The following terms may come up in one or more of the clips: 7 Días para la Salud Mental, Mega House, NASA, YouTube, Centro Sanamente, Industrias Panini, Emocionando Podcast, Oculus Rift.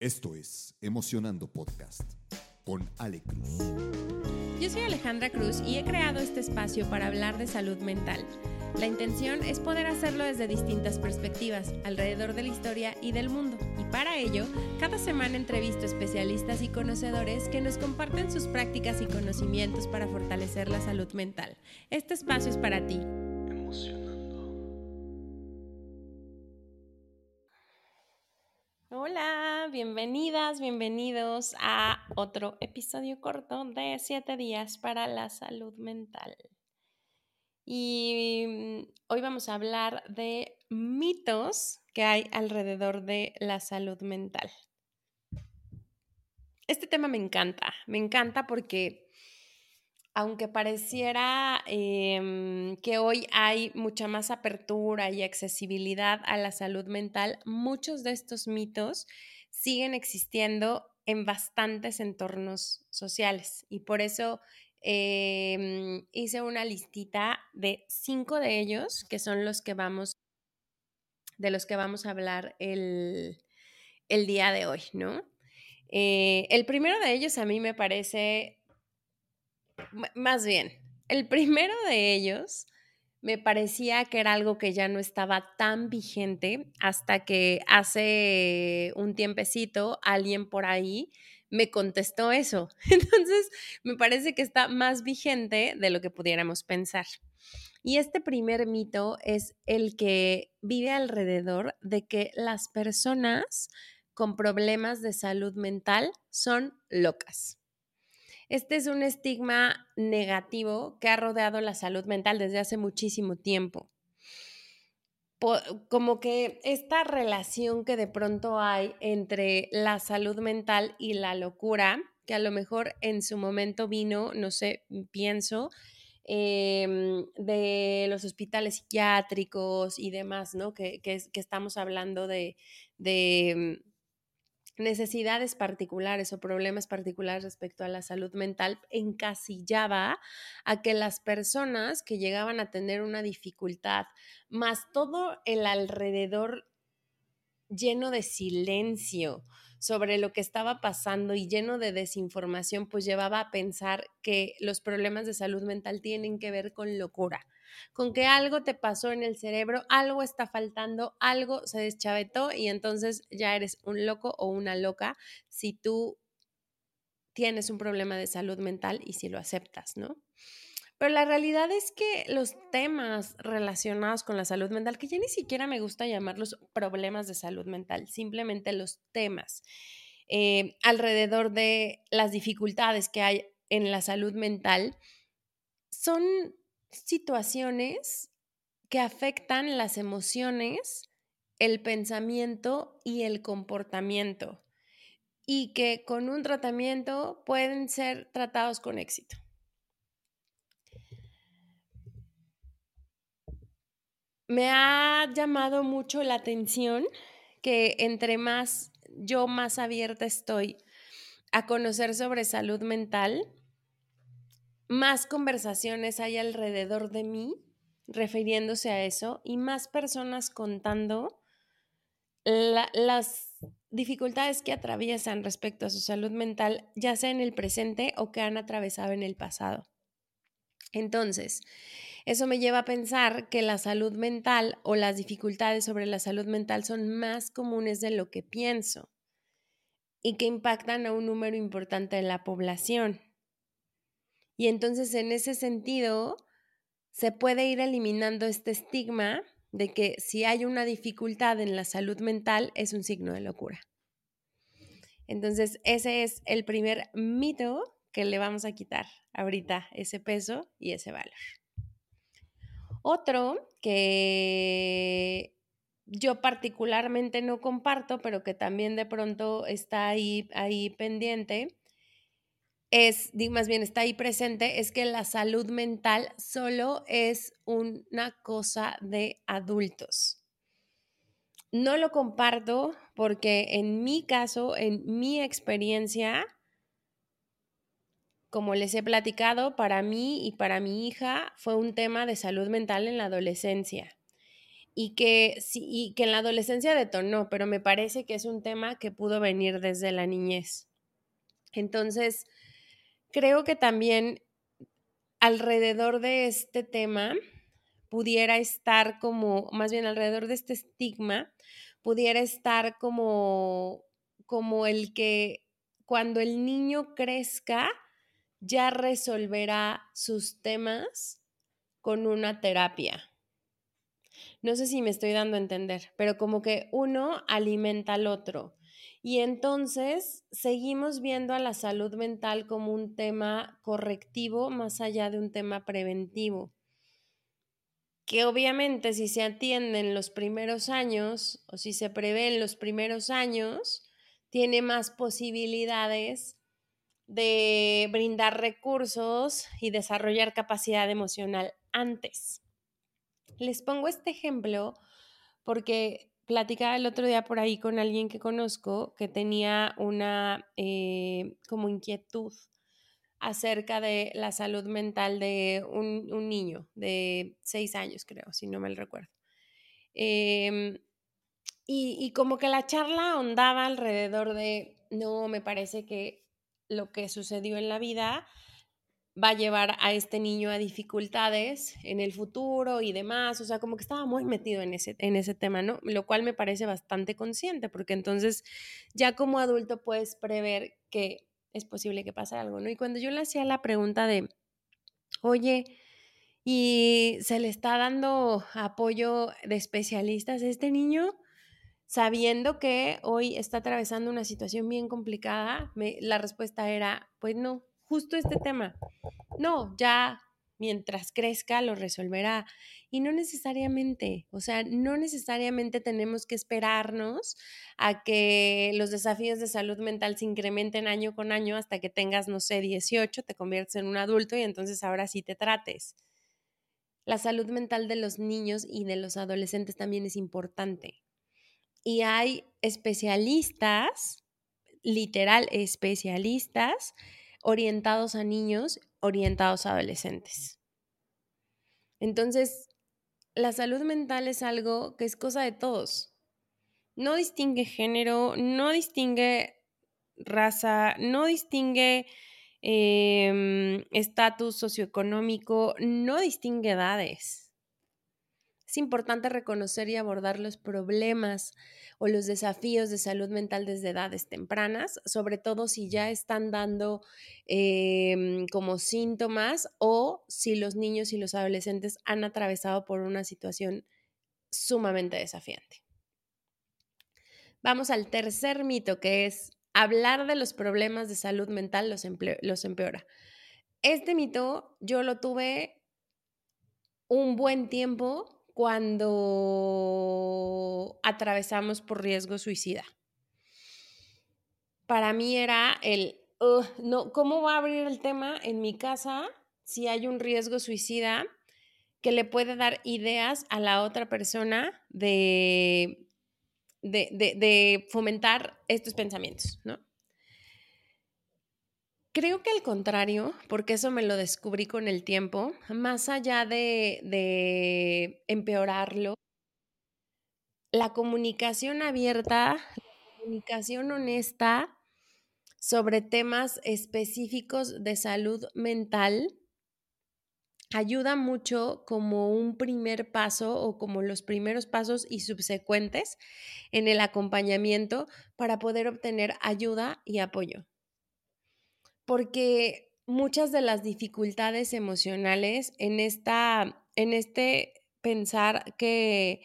Esto es Emocionando Podcast con Ale Cruz. Yo soy Alejandra Cruz y he creado este espacio para hablar de salud mental. La intención es poder hacerlo desde distintas perspectivas, alrededor de la historia y del mundo. Y para ello, cada semana entrevisto especialistas y conocedores que nos comparten sus prácticas y conocimientos para fortalecer la salud mental. Este espacio es para ti. Emocionando. Hola, bienvenidas, bienvenidos a otro episodio corto de 7 días para la salud mental. Y hoy vamos a hablar de mitos que hay alrededor de la salud mental. Este tema me encanta porque aunque pareciera que hoy hay mucha más apertura y accesibilidad a la salud mental, muchos de estos mitos siguen existiendo en bastantes entornos sociales. Y por eso hice una listita de 5 de ellos, que son de los que vamos a hablar el día de hoy, ¿no? El primero de ellos a mí me parece... Más bien, el primero de ellos me parecía que era algo que ya no estaba tan vigente hasta que hace un tiempecito alguien por ahí me contestó eso. Entonces, me parece que está más vigente de lo que pudiéramos pensar. Y este primer mito es el que vive alrededor de que las personas con problemas de salud mental son locas. Este es un estigma negativo que ha rodeado la salud mental desde hace muchísimo tiempo. Como que esta relación que de pronto hay entre la salud mental y la locura, que a lo mejor en su momento vino, no sé, pienso, de los hospitales psiquiátricos y demás, ¿no? Que estamos hablando de necesidades particulares o problemas particulares respecto a la salud mental, encasillaba a que las personas que llegaban a tener una dificultad, más todo el alrededor lleno de silencio sobre lo que estaba pasando y lleno de desinformación, pues llevaba a pensar que los problemas de salud mental tienen que ver con locura, con que algo te pasó en el cerebro, algo está faltando, algo se deschavetó y entonces ya eres un loco o una loca si tú tienes un problema de salud mental y si lo aceptas, ¿no? Pero la realidad es que los temas relacionados con la salud mental, que ya ni siquiera me gusta llamarlos problemas de salud mental, simplemente los temas alrededor de las dificultades que hay en la salud mental, son situaciones que afectan las emociones, el pensamiento y el comportamiento, y que con un tratamiento pueden ser tratados con éxito. Me ha llamado mucho la atención que entre más yo más abierta estoy a conocer sobre salud mental, más conversaciones hay alrededor de mí refiriéndose a eso y más personas contando las dificultades que atraviesan respecto a su salud mental, ya sea en el presente o que han atravesado en el pasado. Entonces, eso me lleva a pensar que la salud mental o las dificultades sobre la salud mental son más comunes de lo que pienso y que impactan a un número importante de la población. Y entonces en ese sentido se puede ir eliminando este estigma de que si hay una dificultad en la salud mental es un signo de locura. Entonces ese es el primer mito que le vamos a quitar ahorita ese peso y ese valor. Otro que yo particularmente no comparto, pero que también de pronto está ahí pendiente, está ahí presente, es que la salud mental solo es una cosa de adultos. No lo comparto porque en mi caso, en mi experiencia, como les he platicado, para mí y para mi hija fue un tema de salud mental en la adolescencia. y que en la adolescencia detonó, pero me parece que es un tema que pudo venir desde la niñez. Entonces, creo que también alrededor de este tema pudiera estar como, más bien alrededor de este estigma, pudiera estar como el que cuando el niño crezca ya resolverá sus temas con una terapia. No sé si me estoy dando a entender, pero como que uno alimenta al otro. Y entonces seguimos viendo a la salud mental como un tema correctivo más allá de un tema preventivo. Que obviamente si se atienden los primeros años o si se prevén los primeros años, tiene más posibilidades de brindar recursos y desarrollar capacidad emocional antes. Les pongo este ejemplo porque platicaba el otro día por ahí con alguien que conozco que tenía una como inquietud acerca de la salud mental de un niño de 6 años, creo, si no mal recuerdo. Y como que la charla ahondaba alrededor de, no, me parece que lo que sucedió en la vida va a llevar a este niño a dificultades en el futuro y demás, o sea, como que estaba muy metido en ese tema, ¿no? Lo cual me parece bastante consciente, porque entonces ya como adulto puedes prever que es posible que pase algo, ¿no? Y cuando yo le hacía la pregunta de, oye, ¿y se le está dando apoyo de especialistas a este niño? Sabiendo que hoy está atravesando una situación bien complicada, la respuesta era, pues no, justo este tema. No, ya mientras crezca lo resolverá. Y no necesariamente, o sea, no necesariamente tenemos que esperarnos a que los desafíos de salud mental se incrementen año con año hasta que tengas, no sé, 18, te conviertes en un adulto y entonces ahora sí te trates. La salud mental de los niños y de los adolescentes también es importante. Y hay especialistas, literal especialistas, orientados a niños, orientados a adolescentes. Entonces, la salud mental es algo que es cosa de todos. No distingue género, no distingue raza, no distingue estatus socioeconómico, no distingue edades. Es importante reconocer y abordar los problemas o los desafíos de salud mental desde edades tempranas, sobre todo si ya están dando como síntomas o si los niños y los adolescentes han atravesado por una situación sumamente desafiante. Vamos al tercer mito, que es hablar de los problemas de salud mental los empeora. Este mito yo lo tuve un buen tiempo cuando atravesamos por riesgo suicida. Para mí era el, no, ¿cómo va a abrir el tema en mi casa si hay un riesgo suicida que le puede dar ideas a la otra persona de fomentar estos pensamientos, ¿no? Creo que al contrario, porque eso me lo descubrí con el tiempo, más allá de empeorarlo, la comunicación abierta, la comunicación honesta sobre temas específicos de salud mental ayuda mucho como un primer paso o como los primeros pasos y subsecuentes en el acompañamiento para poder obtener ayuda y apoyo. Porque muchas de las dificultades emocionales en este pensar que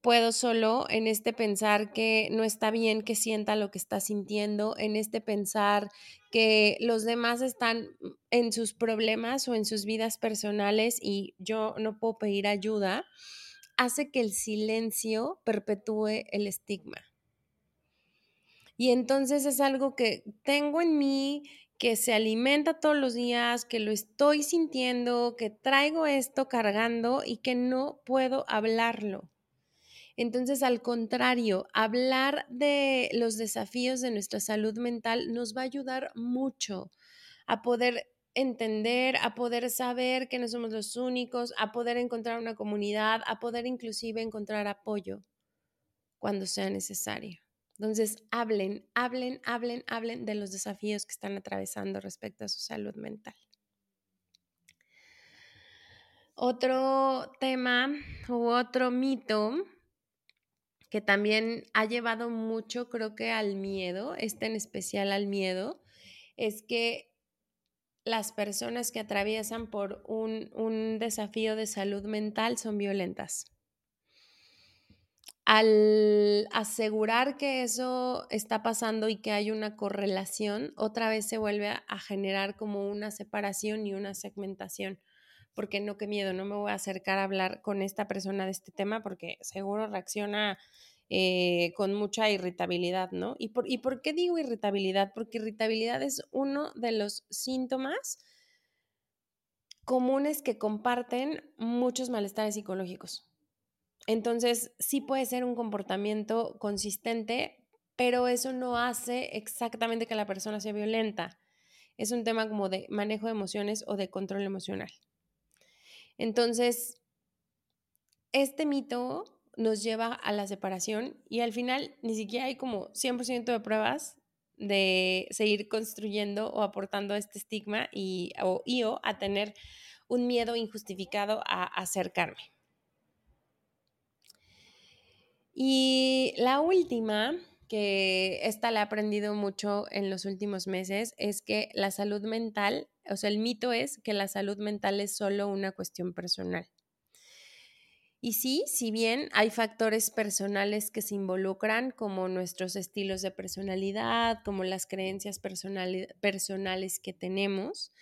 puedo solo, en este pensar que no está bien que sienta lo que está sintiendo, en este pensar que los demás están en sus problemas o en sus vidas personales y yo no puedo pedir ayuda, hace que el silencio perpetúe el estigma. Y entonces es algo que tengo en mí, que se alimenta todos los días, que lo estoy sintiendo, que traigo esto cargando y que no puedo hablarlo. Entonces, al contrario, hablar de los desafíos de nuestra salud mental nos va a ayudar mucho a poder entender, a poder saber que no somos los únicos, a poder encontrar una comunidad, a poder inclusive encontrar apoyo cuando sea necesario. Entonces, hablen de los desafíos que están atravesando respecto a su salud mental. Otro tema u otro mito que también ha llevado mucho, creo que al miedo, en especial al miedo, es que las personas que atraviesan por un desafío de salud mental son violentas. Al asegurar que eso está pasando y que hay una correlación, otra vez se vuelve a generar como una separación y una segmentación. Porque no, qué miedo, no me voy a acercar a hablar con esta persona de este tema porque seguro reacciona con mucha irritabilidad, ¿no? ¿Y por qué digo irritabilidad? Porque irritabilidad es uno de los síntomas comunes que comparten muchos malestares psicológicos. Entonces, sí puede ser un comportamiento consistente, pero eso no hace exactamente que la persona sea violenta. Es un tema como de manejo de emociones o de control emocional. Entonces, este mito nos lleva a la separación y al final ni siquiera hay como 100% de pruebas de seguir construyendo o aportando este estigma y a tener un miedo injustificado a acercarme. Y la última, que esta la he aprendido mucho en los últimos meses, es que la salud mental, o sea, el mito es que la salud mental es solo una cuestión personal. Y sí, si bien hay factores personales que se involucran, como nuestros estilos de personalidad, como las creencias personales que tenemos,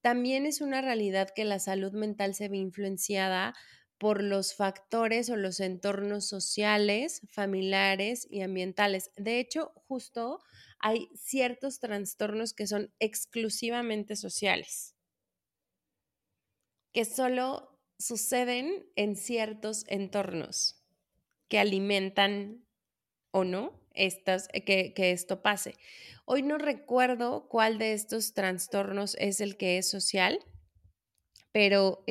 también es una realidad que la salud mental se ve influenciada por los factores o los entornos sociales, familiares y ambientales. De hecho, justo hay ciertos trastornos que son exclusivamente sociales, que solo suceden en ciertos entornos que alimentan o no que esto pase. Hoy no recuerdo cuál de estos trastornos es el que es social, pero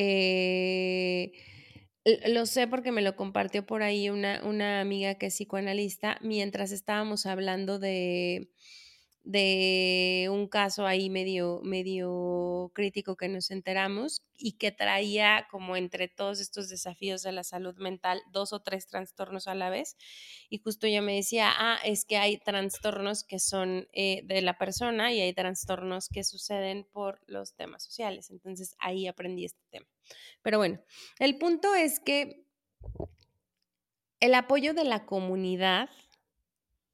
lo sé porque me lo compartió por ahí una amiga que es psicoanalista mientras estábamos hablando de un caso ahí medio crítico que nos enteramos y que traía como entre todos estos desafíos de la salud mental 2 o 3 trastornos a la vez. Y justo ella me decía, es que hay trastornos que son de la persona y hay trastornos que suceden por los temas sociales. Entonces ahí aprendí este tema. Pero bueno, el punto es que el apoyo de la comunidad,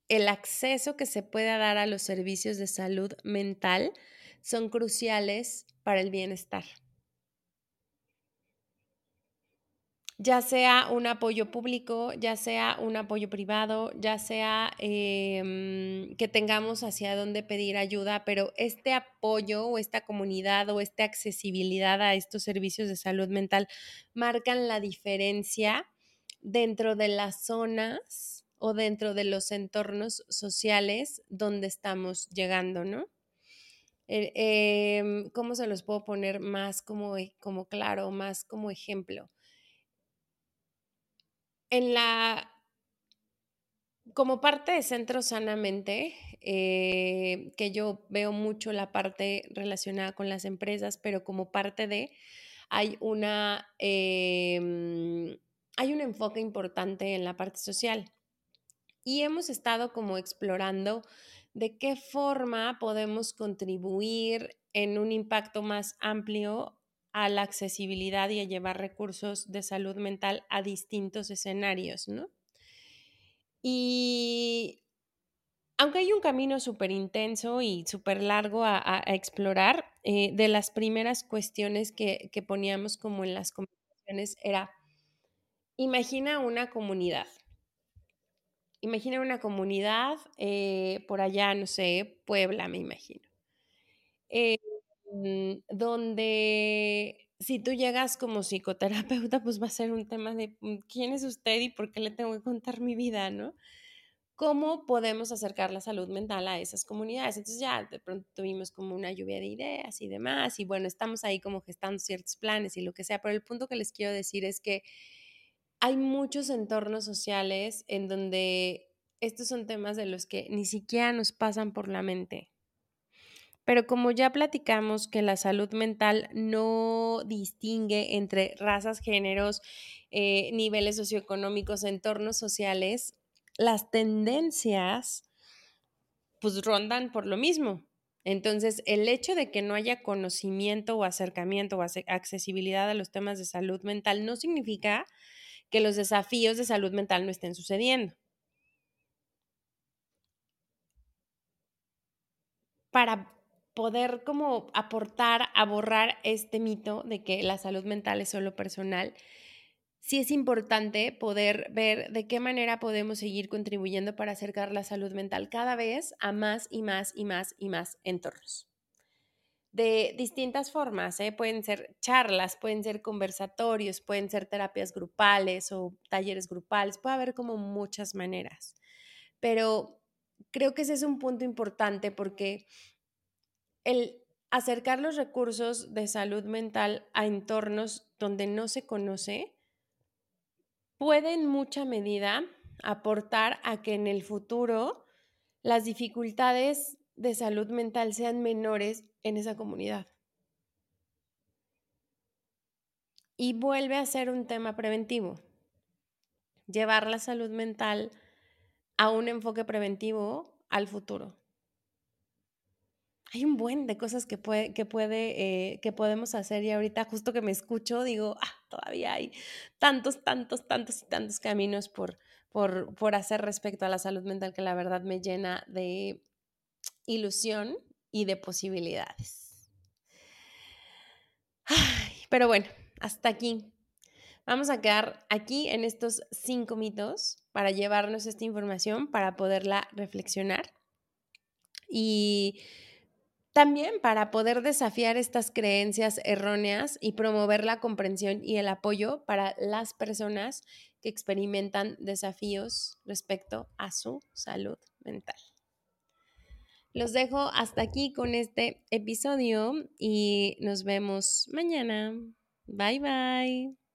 el acceso que se pueda dar a los servicios de salud mental son cruciales para el bienestar. Ya sea un apoyo público, ya sea un apoyo privado, ya sea que tengamos hacia dónde pedir ayuda, pero este apoyo o esta comunidad o esta accesibilidad a estos servicios de salud mental marcan la diferencia dentro de las zonas o dentro de los entornos sociales donde estamos llegando, ¿no? ¿Cómo se los puedo poner más como claro, más como ejemplo? Como parte de Centro Sanamente, que yo veo mucho la parte relacionada con las empresas, pero como parte de, hay un enfoque importante en la parte social. Y hemos estado como explorando de qué forma podemos contribuir en un impacto más amplio a la accesibilidad y a llevar recursos de salud mental a distintos escenarios, ¿no? Y aunque hay un camino súper intenso y súper largo a explorar, de las primeras cuestiones que poníamos como en las conversaciones era, imagina una comunidad por allá, no sé, Puebla, me imagino, donde si tú llegas como psicoterapeuta, pues va a ser un tema de quién es usted y por qué le tengo que contar mi vida, ¿no? ¿Cómo podemos acercar la salud mental a esas comunidades? Entonces ya de pronto tuvimos como una lluvia de ideas y demás, y bueno, estamos ahí como gestando ciertos planes y lo que sea, pero el punto que les quiero decir es que hay muchos entornos sociales en donde estos son temas de los que ni siquiera nos pasan por la mente. Pero como ya platicamos que la salud mental no distingue entre razas, géneros, niveles socioeconómicos, entornos sociales, las tendencias pues rondan por lo mismo. Entonces, el hecho de que no haya conocimiento o acercamiento o accesibilidad a los temas de salud mental no significa que los desafíos de salud mental no estén sucediendo. Para poder como aportar a borrar este mito de que la salud mental es solo personal, sí es importante poder ver de qué manera podemos seguir contribuyendo para acercar la salud mental cada vez a más y más y más y más entornos. De distintas formas, pueden ser charlas, pueden ser conversatorios, pueden ser terapias grupales o talleres grupales, puede haber como muchas maneras. Pero creo que ese es un punto importante porque el acercar los recursos de salud mental a entornos donde no se conoce puede en mucha medida aportar a que en el futuro las dificultades de salud mental sean menores en esa comunidad. Y vuelve a ser un tema preventivo. Llevar la salud mental a un enfoque preventivo al futuro. Hay un buen de cosas que podemos hacer y ahorita justo que me escucho digo, todavía hay tantos caminos por hacer respecto a la salud mental que la verdad me llena de ilusión y de posibilidades. Pero bueno, hasta aquí. Vamos a quedar aquí en estos 5 mitos para llevarnos esta información, para poderla reflexionar y también para poder desafiar estas creencias erróneas y promover la comprensión y el apoyo para las personas que experimentan desafíos respecto a su salud mental. Los dejo hasta aquí con este episodio y nos vemos mañana. Bye, bye.